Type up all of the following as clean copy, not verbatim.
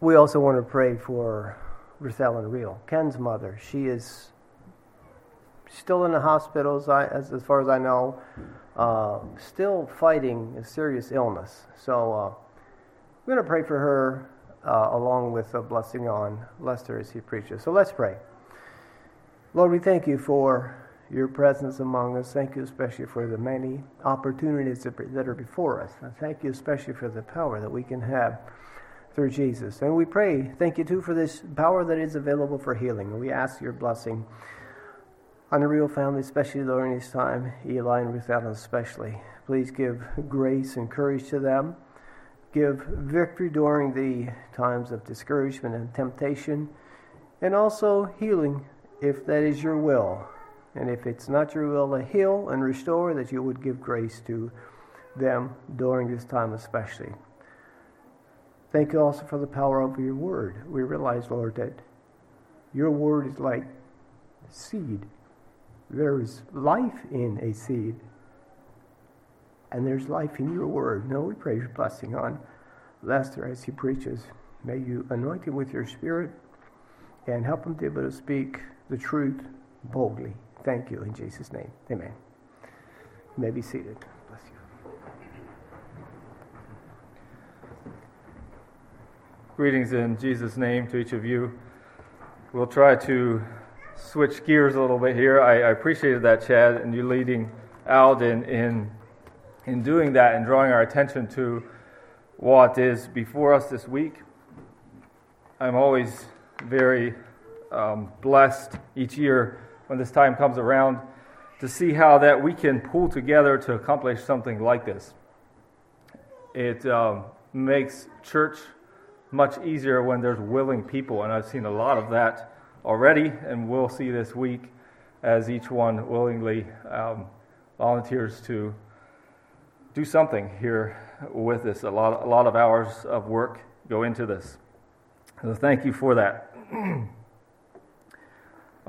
We also want to pray for Ruth Ellen Real, Ken's mother. She is still in the hospitals, as far as I know, still fighting a serious illness. So we're going to pray for her along with a blessing on Lester as he preaches. So let's pray. Lord, we thank you for your presence among us. Thank you especially for the many opportunities that are before us. And thank you especially for the power that we can have through Jesus. And we pray, thank you too, for this power that is available for healing. And we ask your blessing on the Real family, especially during this time, Eli and Ruth Ellen especially. Please give grace and courage to them. Give victory during the times of discouragement and temptation, and also healing if that is your will. And if it's not your will to heal and restore, that you would give grace to them during this time especially. Thank you also for the power of your word. We realize, Lord, that your word is like seed. There is life in a seed, and there's life in your word. Now we pray your blessing on Lester as he preaches. May you anoint him with your spirit and help him to be able to speak the truth boldly. Thank you in Jesus' name. Amen. You may be seated. Bless you. Greetings in Jesus' name to each of you. We'll try to switch gears a little bit here. I appreciated that, Chad, and you leading out in doing that and drawing our attention to what is before us this week. I'm always very blessed each year when this time comes around, to see how that we can pull together to accomplish something like this. It makes church much easier when there's willing people, and I've seen a lot of that already, and we'll see this week as each one willingly volunteers to do something here with this. A lot of hours of work go into this. So thank you for that.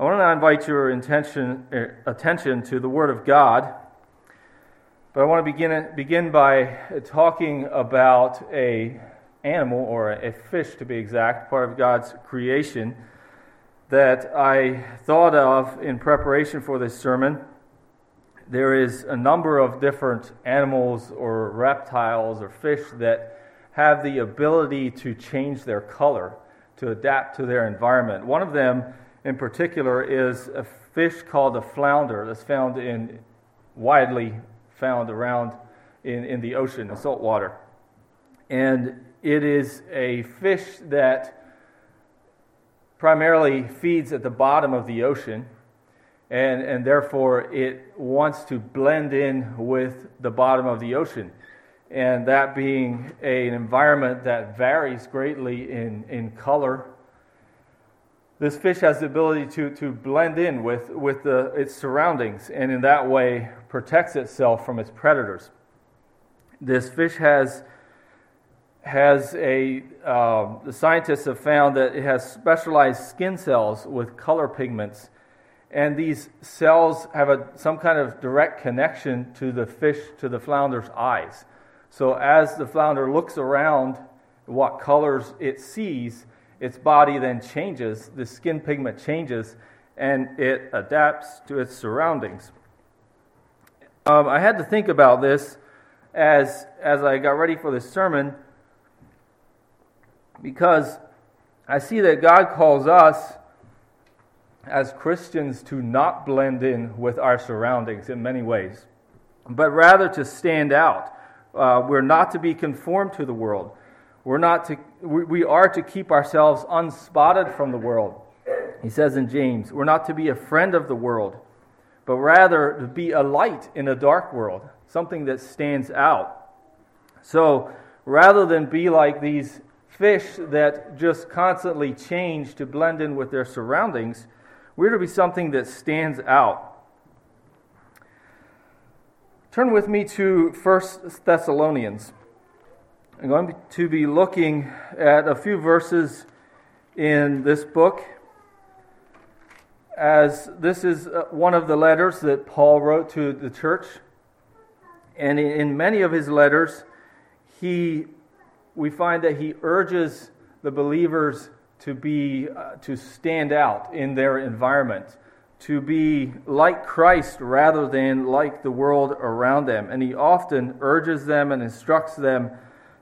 I want to invite your attention to the Word of God, but I want to begin by talking about an animal, or a fish to be exact, part of God's creation, that I thought of in preparation for this sermon. There is a number of different animals or reptiles or fish that have the ability to change their color, to adapt to their environment. One of them in particular is a fish called a flounder that's widely found around in the ocean, in salt water. And it is a fish that primarily feeds at the bottom of the ocean, and therefore it wants to blend in with the bottom of the ocean. And that being an environment that varies greatly in color, this fish has the ability to blend in with its surroundings, and in that way protects itself from its predators. This fish has the scientists have found that it has specialized skin cells with color pigments, and these cells have some kind of direct connection to the flounder's eyes. So as the flounder looks around what colors it sees, its body then changes, the skin pigment changes, and it adapts to its surroundings. I had to think about this as I got ready for this sermon, because I see that God calls us as Christians to not blend in with our surroundings in many ways, but rather to stand out. We're not to be conformed to the world. We are to keep ourselves unspotted from the world. He says in James, we're not to be a friend of the world, but rather to be a light in a dark world, something that stands out. So rather than be like these fish that just constantly change to blend in with their surroundings, we're to be something that stands out. Turn with me to 1 Thessalonians. I'm going to be looking at a few verses in this book, as this is one of the letters that Paul wrote to the church. And in many of his letters, we find that he urges the believers to be to stand out in their environment, to be like Christ rather than like the world around them. And he often urges them and instructs them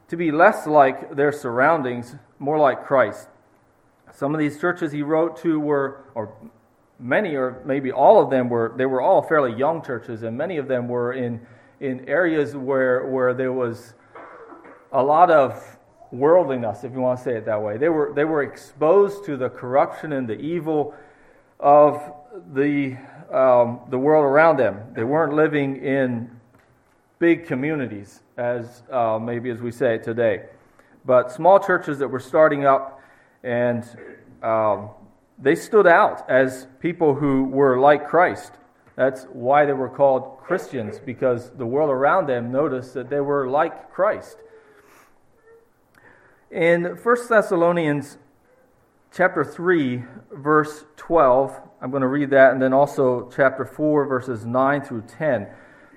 to be less like their surroundings, more like Christ. Some of these churches he wrote to were, or many, or maybe all of them were, they were all fairly young churches, and many of them were in areas where there was a lot of worldliness, if you want to say it that way. They were exposed to the corruption and the evil of the world around them. They weren't living in big communities, as maybe as we say it today, but small churches that were starting up, and they stood out as people who were like Christ. That's why they were called Christians, because the world around them noticed that they were like Christ. In 1 Thessalonians chapter 3, verse 12, I'm going to read that, and then also chapter 4, verses 9 through 10.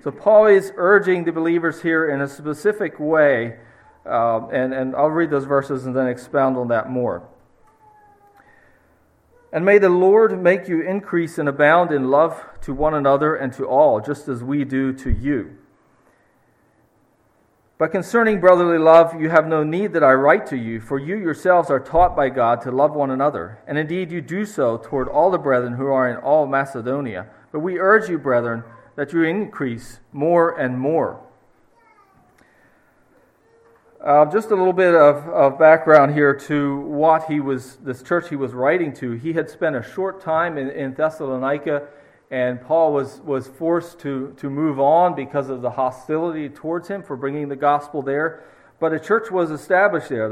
So Paul is urging the believers here in a specific way, and I'll read those verses and then expound on that more. And may the Lord make you increase and abound in love to one another and to all, just as we do to you. But concerning brotherly love, you have no need that I write to you, for you yourselves are taught by God to love one another. And indeed you do so toward all the brethren who are in all Macedonia. But we urge you, brethren, that you increase more and more. Just a little bit of background here to what he was, this church he was writing to. He had spent a short time in Thessalonica, and Paul was forced to move on because of the hostility towards him for bringing the gospel there. But a church was established there.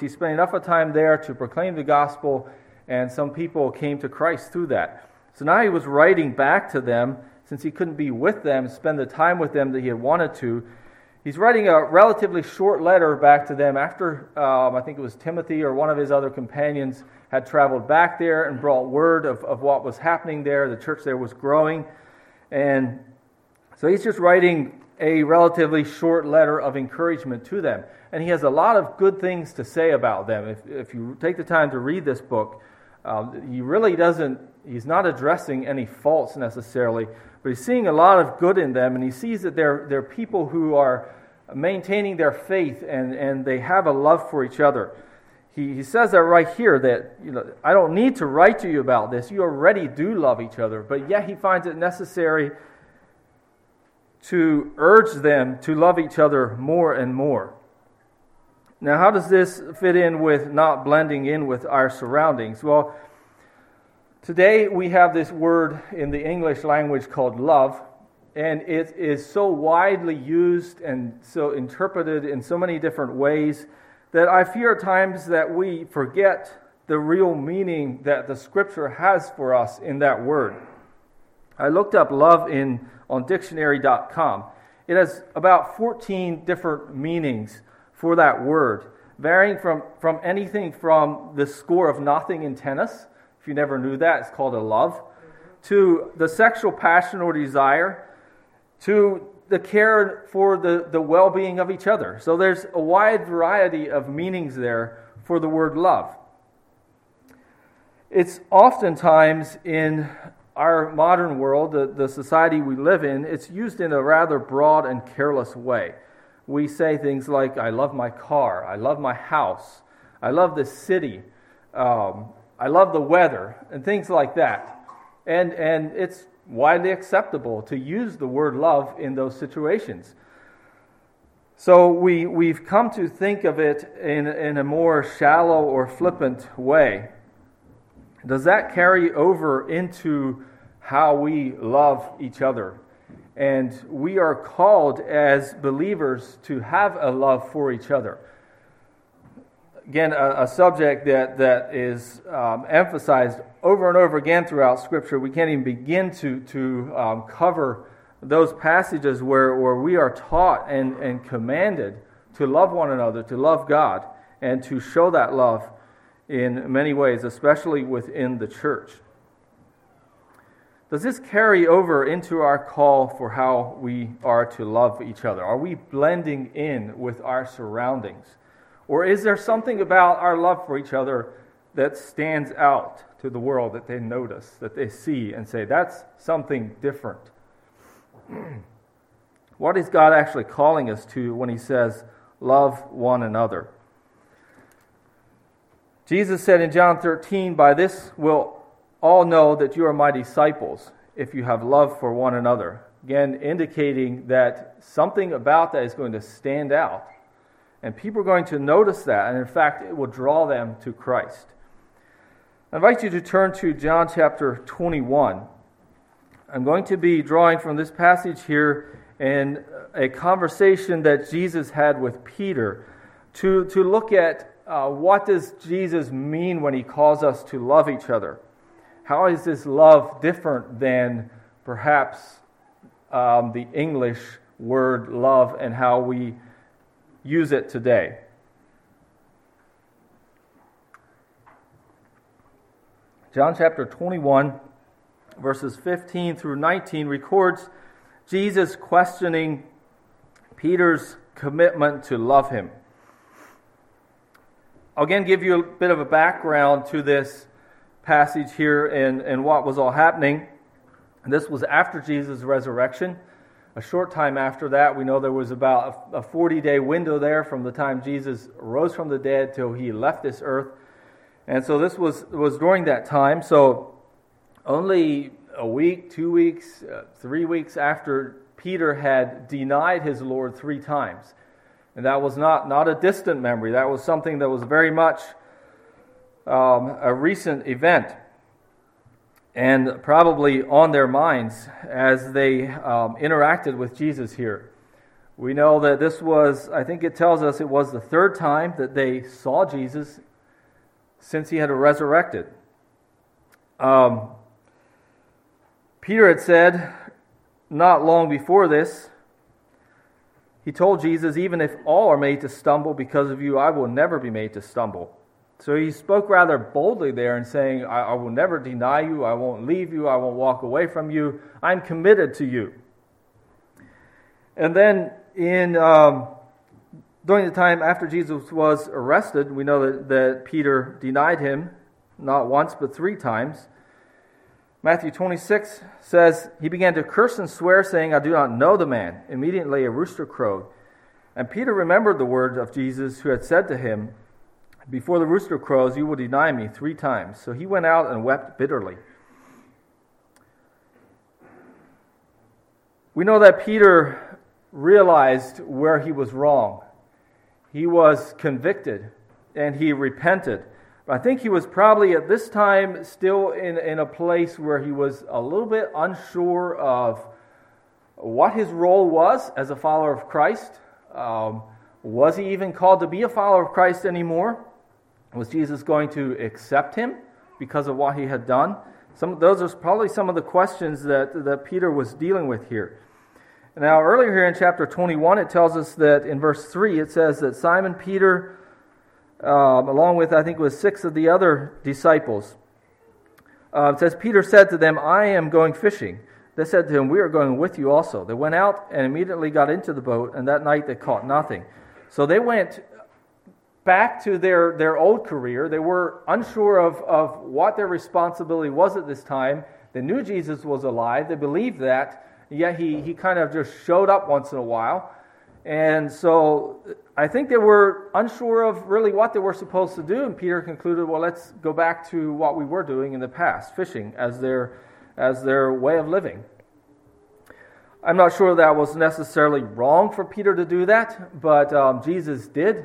He spent enough of time there to proclaim the gospel, and some people came to Christ through that. So now he was writing back to them, since he couldn't be with them, spend the time with them that he had wanted to. He's writing a relatively short letter back to them after, I think it was Timothy or one of his other companions had traveled back there and brought word of what was happening there. The church there was growing. And so he's just writing a relatively short letter of encouragement to them. And he has a lot of good things to say about them. If you take the time to read this book, he's not addressing any faults necessarily, but he's seeing a lot of good in them, and he sees that they're people who are maintaining their faith, and they have a love for each other. He says that right here, that I don't need to write to you about this. You already do love each other, but yet he finds it necessary to urge them to love each other more and more. Now, how does this fit in with not blending in with our surroundings? Well, today we have this word in the English language called love, and it is so widely used and so interpreted in so many different ways that I fear at times that we forget the real meaning that the Scripture has for us in that word. I looked up love on dictionary.com. It has about 14 different meanings for that word, varying from anything from the score of nothing in tennis. If you never knew that, it's called a love, to the sexual passion or desire, to the care for the well-being of each other. So there's a wide variety of meanings there for the word love. It's oftentimes in our modern world, the society we live in, it's used in a rather broad and careless way. We say things like, I love my car, I love my house, I love this city, I love the weather, and things like that. And it's widely acceptable to use the word love in those situations. So we've come to think of it in a more shallow or flippant way. Does that carry over into how we love each other? And we are called as believers to have a love for each other. Again, a subject that is emphasized over and over again throughout Scripture. We can't even begin to cover those passages where we are taught and commanded to love one another, to love God, and to show that love in many ways, especially within the church. Does this carry over into our call for how we are to love each other? Are we blending in with our surroundings? Or is there something about our love for each other that stands out to the world, that they notice, that they see and say, that's something different? What is God actually calling us to when he says, love one another? Jesus said in John 13, by this will all know that you are my disciples, if you have love for one another. Again, indicating that something about that is going to stand out. And people are going to notice that, and in fact, it will draw them to Christ. I invite you to turn to John chapter 21. I'm going to be drawing from this passage here in a conversation that Jesus had with Peter to look at what does Jesus mean when he calls us to love each other? How is this love different than perhaps the English word love and how we use it today? John chapter 21, verses 15 through 19 records Jesus questioning Peter's commitment to love him. I'll again give you a bit of a background to this passage here and what was all happening. And this was after Jesus' resurrection. A short time after that, we know there was about a 40-day window there from the time Jesus rose from the dead till he left this earth. And so this was during that time. So only a week, 2 weeks, 3 weeks after Peter had denied his Lord 3 times. And that was not a distant memory. That was something that was very much a recent event, and probably on their minds as they interacted with Jesus here. We know that this was, I think it tells us it was the 3rd time that they saw Jesus since he had resurrected. Peter had said, not long before this, he told Jesus, even if all are made to stumble because of you, I will never be made to stumble. So he spoke rather boldly there in saying, I will never deny you, I won't leave you, I won't walk away from you, I'm committed to you. And then during the time after Jesus was arrested, we know that Peter denied him, not once but 3 times. Matthew 26 says, he began to curse and swear, saying, I do not know the man. Immediately a rooster crowed. And Peter remembered the words of Jesus who had said to him, before the rooster crows, you will deny me 3 times. So he went out and wept bitterly. We know that Peter realized where he was wrong. He was convicted and he repented. I think he was probably at this time still in a place where he was a little bit unsure of what his role was as a follower of Christ. Was he even called to be a follower of Christ anymore? Was Jesus going to accept him because of what he had done? Those are probably some of the questions that Peter was dealing with here. Now, earlier here in chapter 21, it tells us that in verse 3, it says that Simon Peter, along with, I think it was 6 of the other disciples, it says, Peter said to them, I am going fishing. They said to him, we are going with you also. They went out and immediately got into the boat, and that night they caught nothing. So they went back to their old career. They were unsure of what their responsibility was at this time. They knew Jesus was alive. They believed that. Yet he kind of just showed up once in a while. And so I think they were unsure of really what they were supposed to do. And Peter concluded, well, let's go back to what we were doing in the past, fishing as their way of living. I'm not sure that was necessarily wrong for Peter to do that, but Jesus did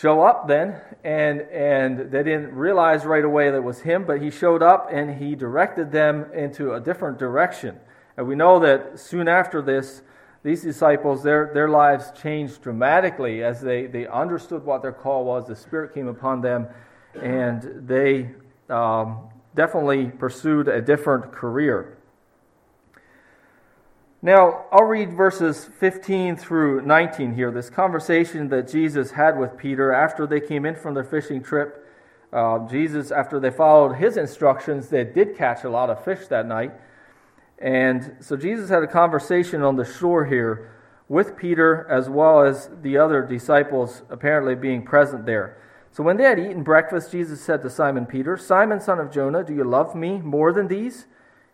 show up then, and they didn't realize right away that it was him, but he showed up and he directed them into a different direction. And we know that soon after this, these disciples, their lives changed dramatically as they understood what their call was. The Spirit came upon them, and they definitely pursued a different career. Now, I'll read verses 15 through 19 here, this conversation that Jesus had with Peter after they came in from their fishing trip. Jesus, after they followed his instructions, they did catch a lot of fish that night. And so Jesus had a conversation on the shore here with Peter as well as the other disciples apparently being present there. So when they had eaten breakfast, Jesus said to Simon Peter, "Simon, son of Jonah, do you love me more than these?"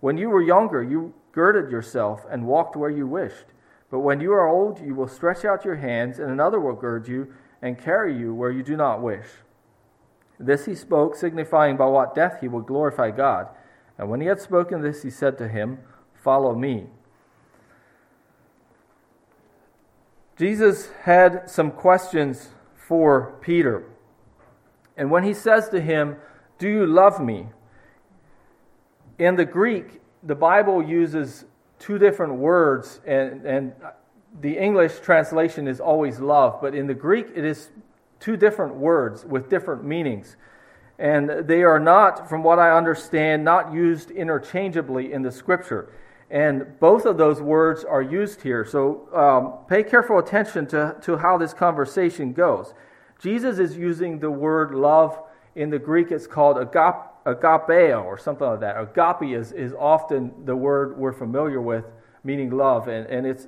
when you were younger, you girded yourself and walked where you wished. But when you are old, you will stretch out your hands, and another will gird you and carry you where you do not wish." This he spoke, signifying by what death he would glorify God. And when he had spoken this, he said to him, "Follow me." Jesus had some questions for Peter. And when he says to him, "Do you love me?" in the Greek, the Bible uses two different words, and the English translation is always love, but in the Greek it is two different words with different meanings. And they are not, from what I understand, not used interchangeably in the Scripture. And both of those words are used here. So pay careful attention to how this conversation goes. Jesus is using the word love. In the Greek, it's called agapeo or something like that. Agape is often the word we're familiar with, meaning love, and it's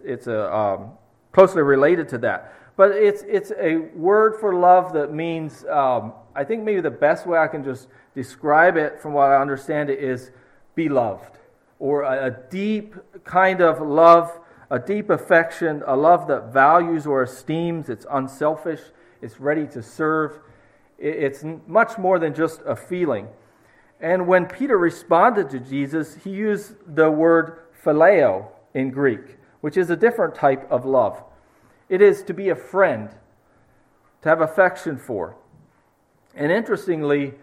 closely related to that. But it's a word for love that means, I think maybe the best way I can just describe it from what I understand it is beloved, or a deep kind of love, a deep affection, a love that values or esteems, it's unselfish, it's ready to serve. It's much more than just a feeling. And when Peter responded to Jesus, he used the word phileo in Greek, which is a different type of love. It is to be a friend, to have affection for. And interestingly,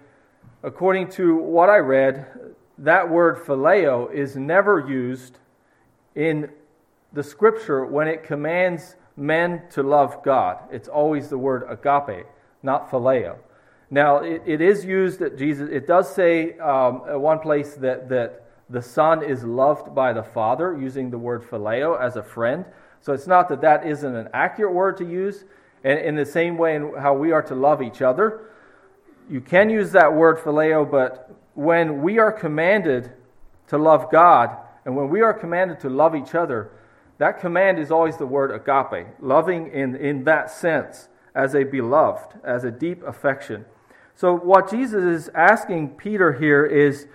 according to what I read, that word phileo is never used in the Scripture when it commands men to love God. It's always the word agape, not phileo. Now, it is used that Jesus, it does say at one place that the Son is loved by the Father, using the word phileo as a friend. So it's not that isn't an accurate word to use. And in the same way in how we are to love each other, you can use that word phileo, but when we are commanded to love God, and when we are commanded to love each other, that command is always the word agape, loving in that sense, as a beloved, as a deep affection. So what Jesus is asking Peter here is,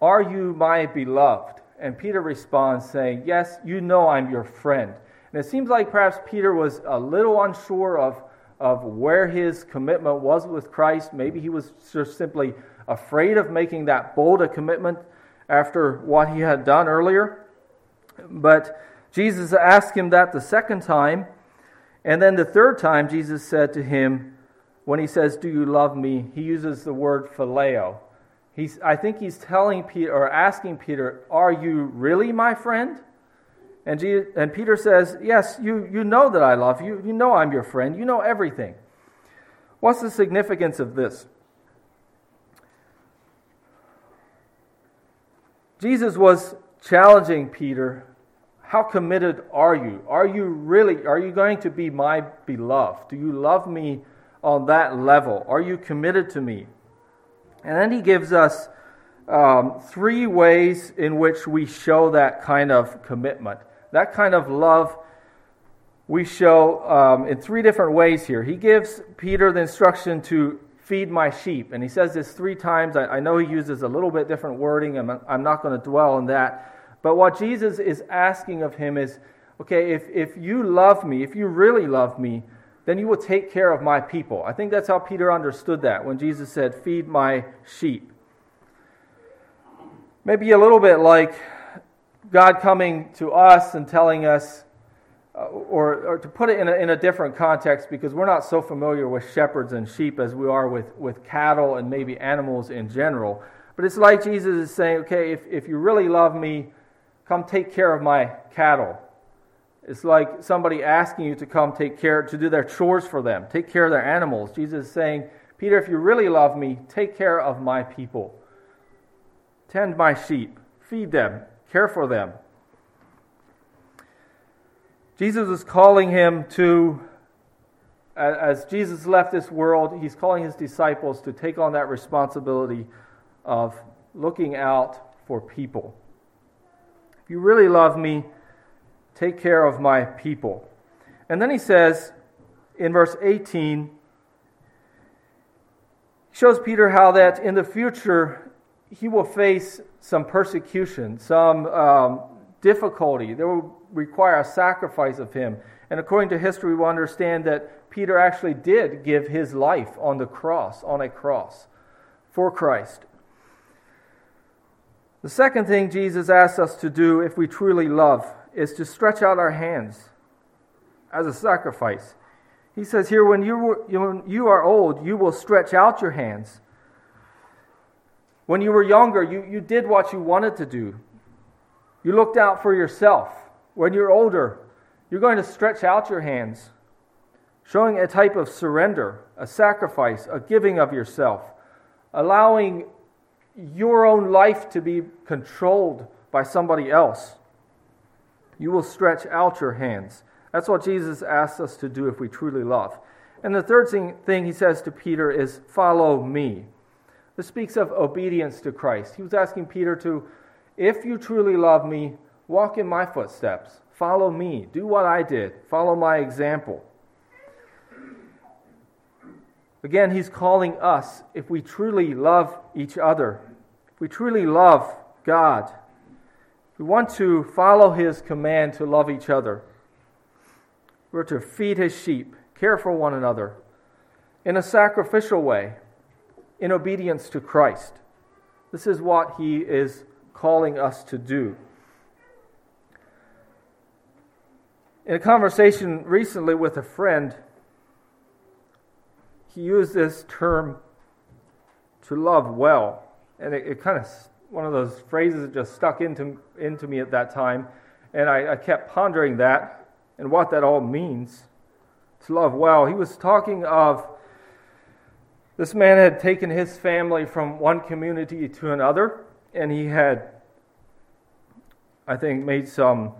"Are you my beloved?" And Peter responds saying, "Yes, you know I'm your friend." And it seems like perhaps Peter was a little unsure of where his commitment was with Christ. Maybe he was just simply afraid of making that bold a commitment after what he had done earlier. But Jesus asked him that the second time. And then the third time, Jesus said to him, when he says, "Do you love me?" he uses the word phileo. I think he's telling Peter, or asking Peter, "Are you really my friend?" And Peter says, "Yes, you know that I love you. You know I'm your friend. You know everything." What's the significance of this? Jesus was challenging Peter. How committed are you? Are you going to be my beloved? Do you love me on that level? Are you committed to me? And then he gives us three ways in which we show that kind of commitment, that kind of love. We show in three different ways here. He gives Peter the instruction to feed my sheep, and he says this three times. I know he uses a little bit different wording, and I'm not going to dwell on that. But what Jesus is asking of him is, okay, if you love me, if you really love me, then you will take care of my people. I think that's how Peter understood that when Jesus said, "Feed my sheep." Maybe a little bit like God coming to us and telling us, or to put it in a different context, because we're not so familiar with shepherds and sheep as we are with cattle and maybe animals in general. But it's like Jesus is saying, okay, if you really love me, come take care of my cattle. It's like somebody asking you to come take care, to do their chores for them, take care of their animals. Jesus is saying, Peter, if you really love me, take care of my people. Tend my sheep, feed them, care for them. Jesus is calling him to, as Jesus left this world, he's calling his disciples to take on that responsibility of looking out for people. If you really love me, take care of my people. And then he says in verse 18, shows Peter how that in the future he will face some persecution, some difficulty. They will require a sacrifice of him. And according to history, we understand that Peter actually did give his life on the cross, on a cross, for Christ. The second thing Jesus asks us to do if we truly love is to stretch out our hands as a sacrifice. He says here, when you are old, you will stretch out your hands. When you were younger, you did what you wanted to do. You looked out for yourself. When you're older, you're going to stretch out your hands, showing a type of surrender, a sacrifice, a giving of yourself, allowing your own life to be controlled by somebody else. You will stretch out your hands. That's what Jesus asks us to do if we truly love. And the third thing he says to Peter is, follow me. This speaks of obedience to Christ. He was asking Peter to, if you truly love me, walk in my footsteps. Follow me. Do what I did. Follow my example. Again, he's calling us, if we truly love each other, if we truly love God, we want to follow his command to love each other. We're to feed his sheep, care for one another in a sacrificial way, in obedience to Christ. This is what he is calling us to do. In a conversation recently with a friend, he used this term, to love well, and it kind of, one of those phrases that just stuck into me at that time, and I kept pondering that and what that all means, to love well. He was talking of this man had taken his family from one community to another, and he had, I think, made some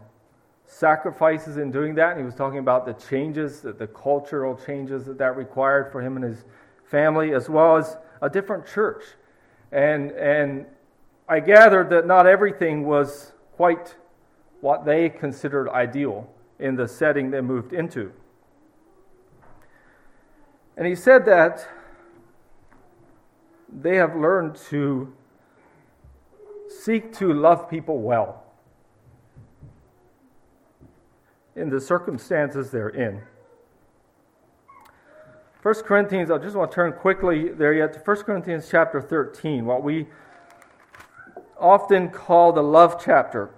sacrifices in doing that. And he was talking about the changes, the cultural changes that required for him and his family, as well as a different church. And I gathered that not everything was quite what they considered ideal in the setting they moved into. And he said that they have learned to seek to love people well in the circumstances they're in. 1 Corinthians, I just want to turn quickly there yet to 1 Corinthians chapter 13, what we often call the love chapter.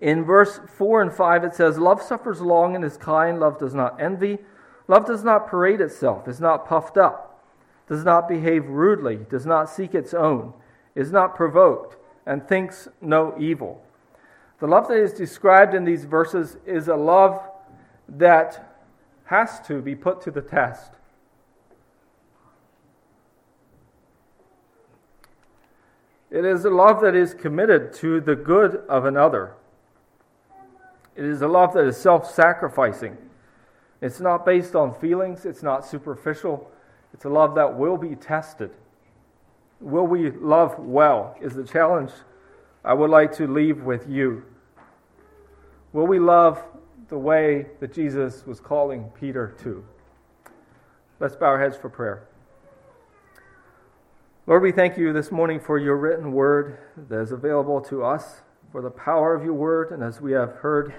In verse 4 and 5, it says, love suffers long and is kind. Love does not envy. Love does not parade itself, is not puffed up, does not behave rudely, does not seek its own, is not provoked, and thinks no evil. The love that is described in these verses is a love that has to be put to the test. It is a love that is committed to the good of another. It is a love that is self-sacrificing. It's not based on feelings. It's not superficial. It's a love that will be tested. Will we love well is the challenge I would like to leave with you. Will we love the way that Jesus was calling Peter to? Let's bow our heads for prayer. Lord, we thank you this morning for your written word that is available to us, for the power of your word, and as we have heard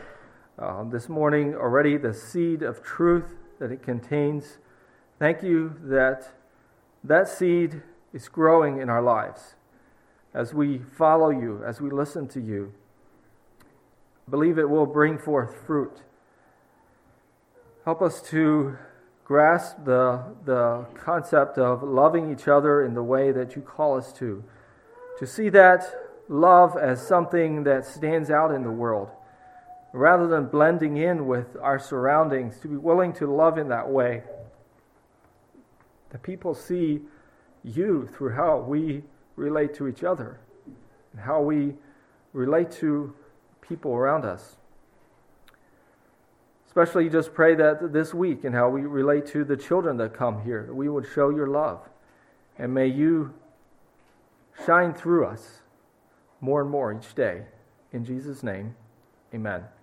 this morning already, the seed of truth that it contains. Thank you that that seed is growing in our lives as we follow you, as we listen to you. I believe it will bring forth fruit. Help us to grasp the concept of loving each other in the way that you call us to see that love as something that stands out in the world, rather than blending in with our surroundings, to be willing to love in that way. That people see you through how we relate to each other and how we relate to people around us. Especially just pray that this week and how we relate to the children that come here, that we would show your love. And may you shine through us more and more each day. In Jesus' name, amen.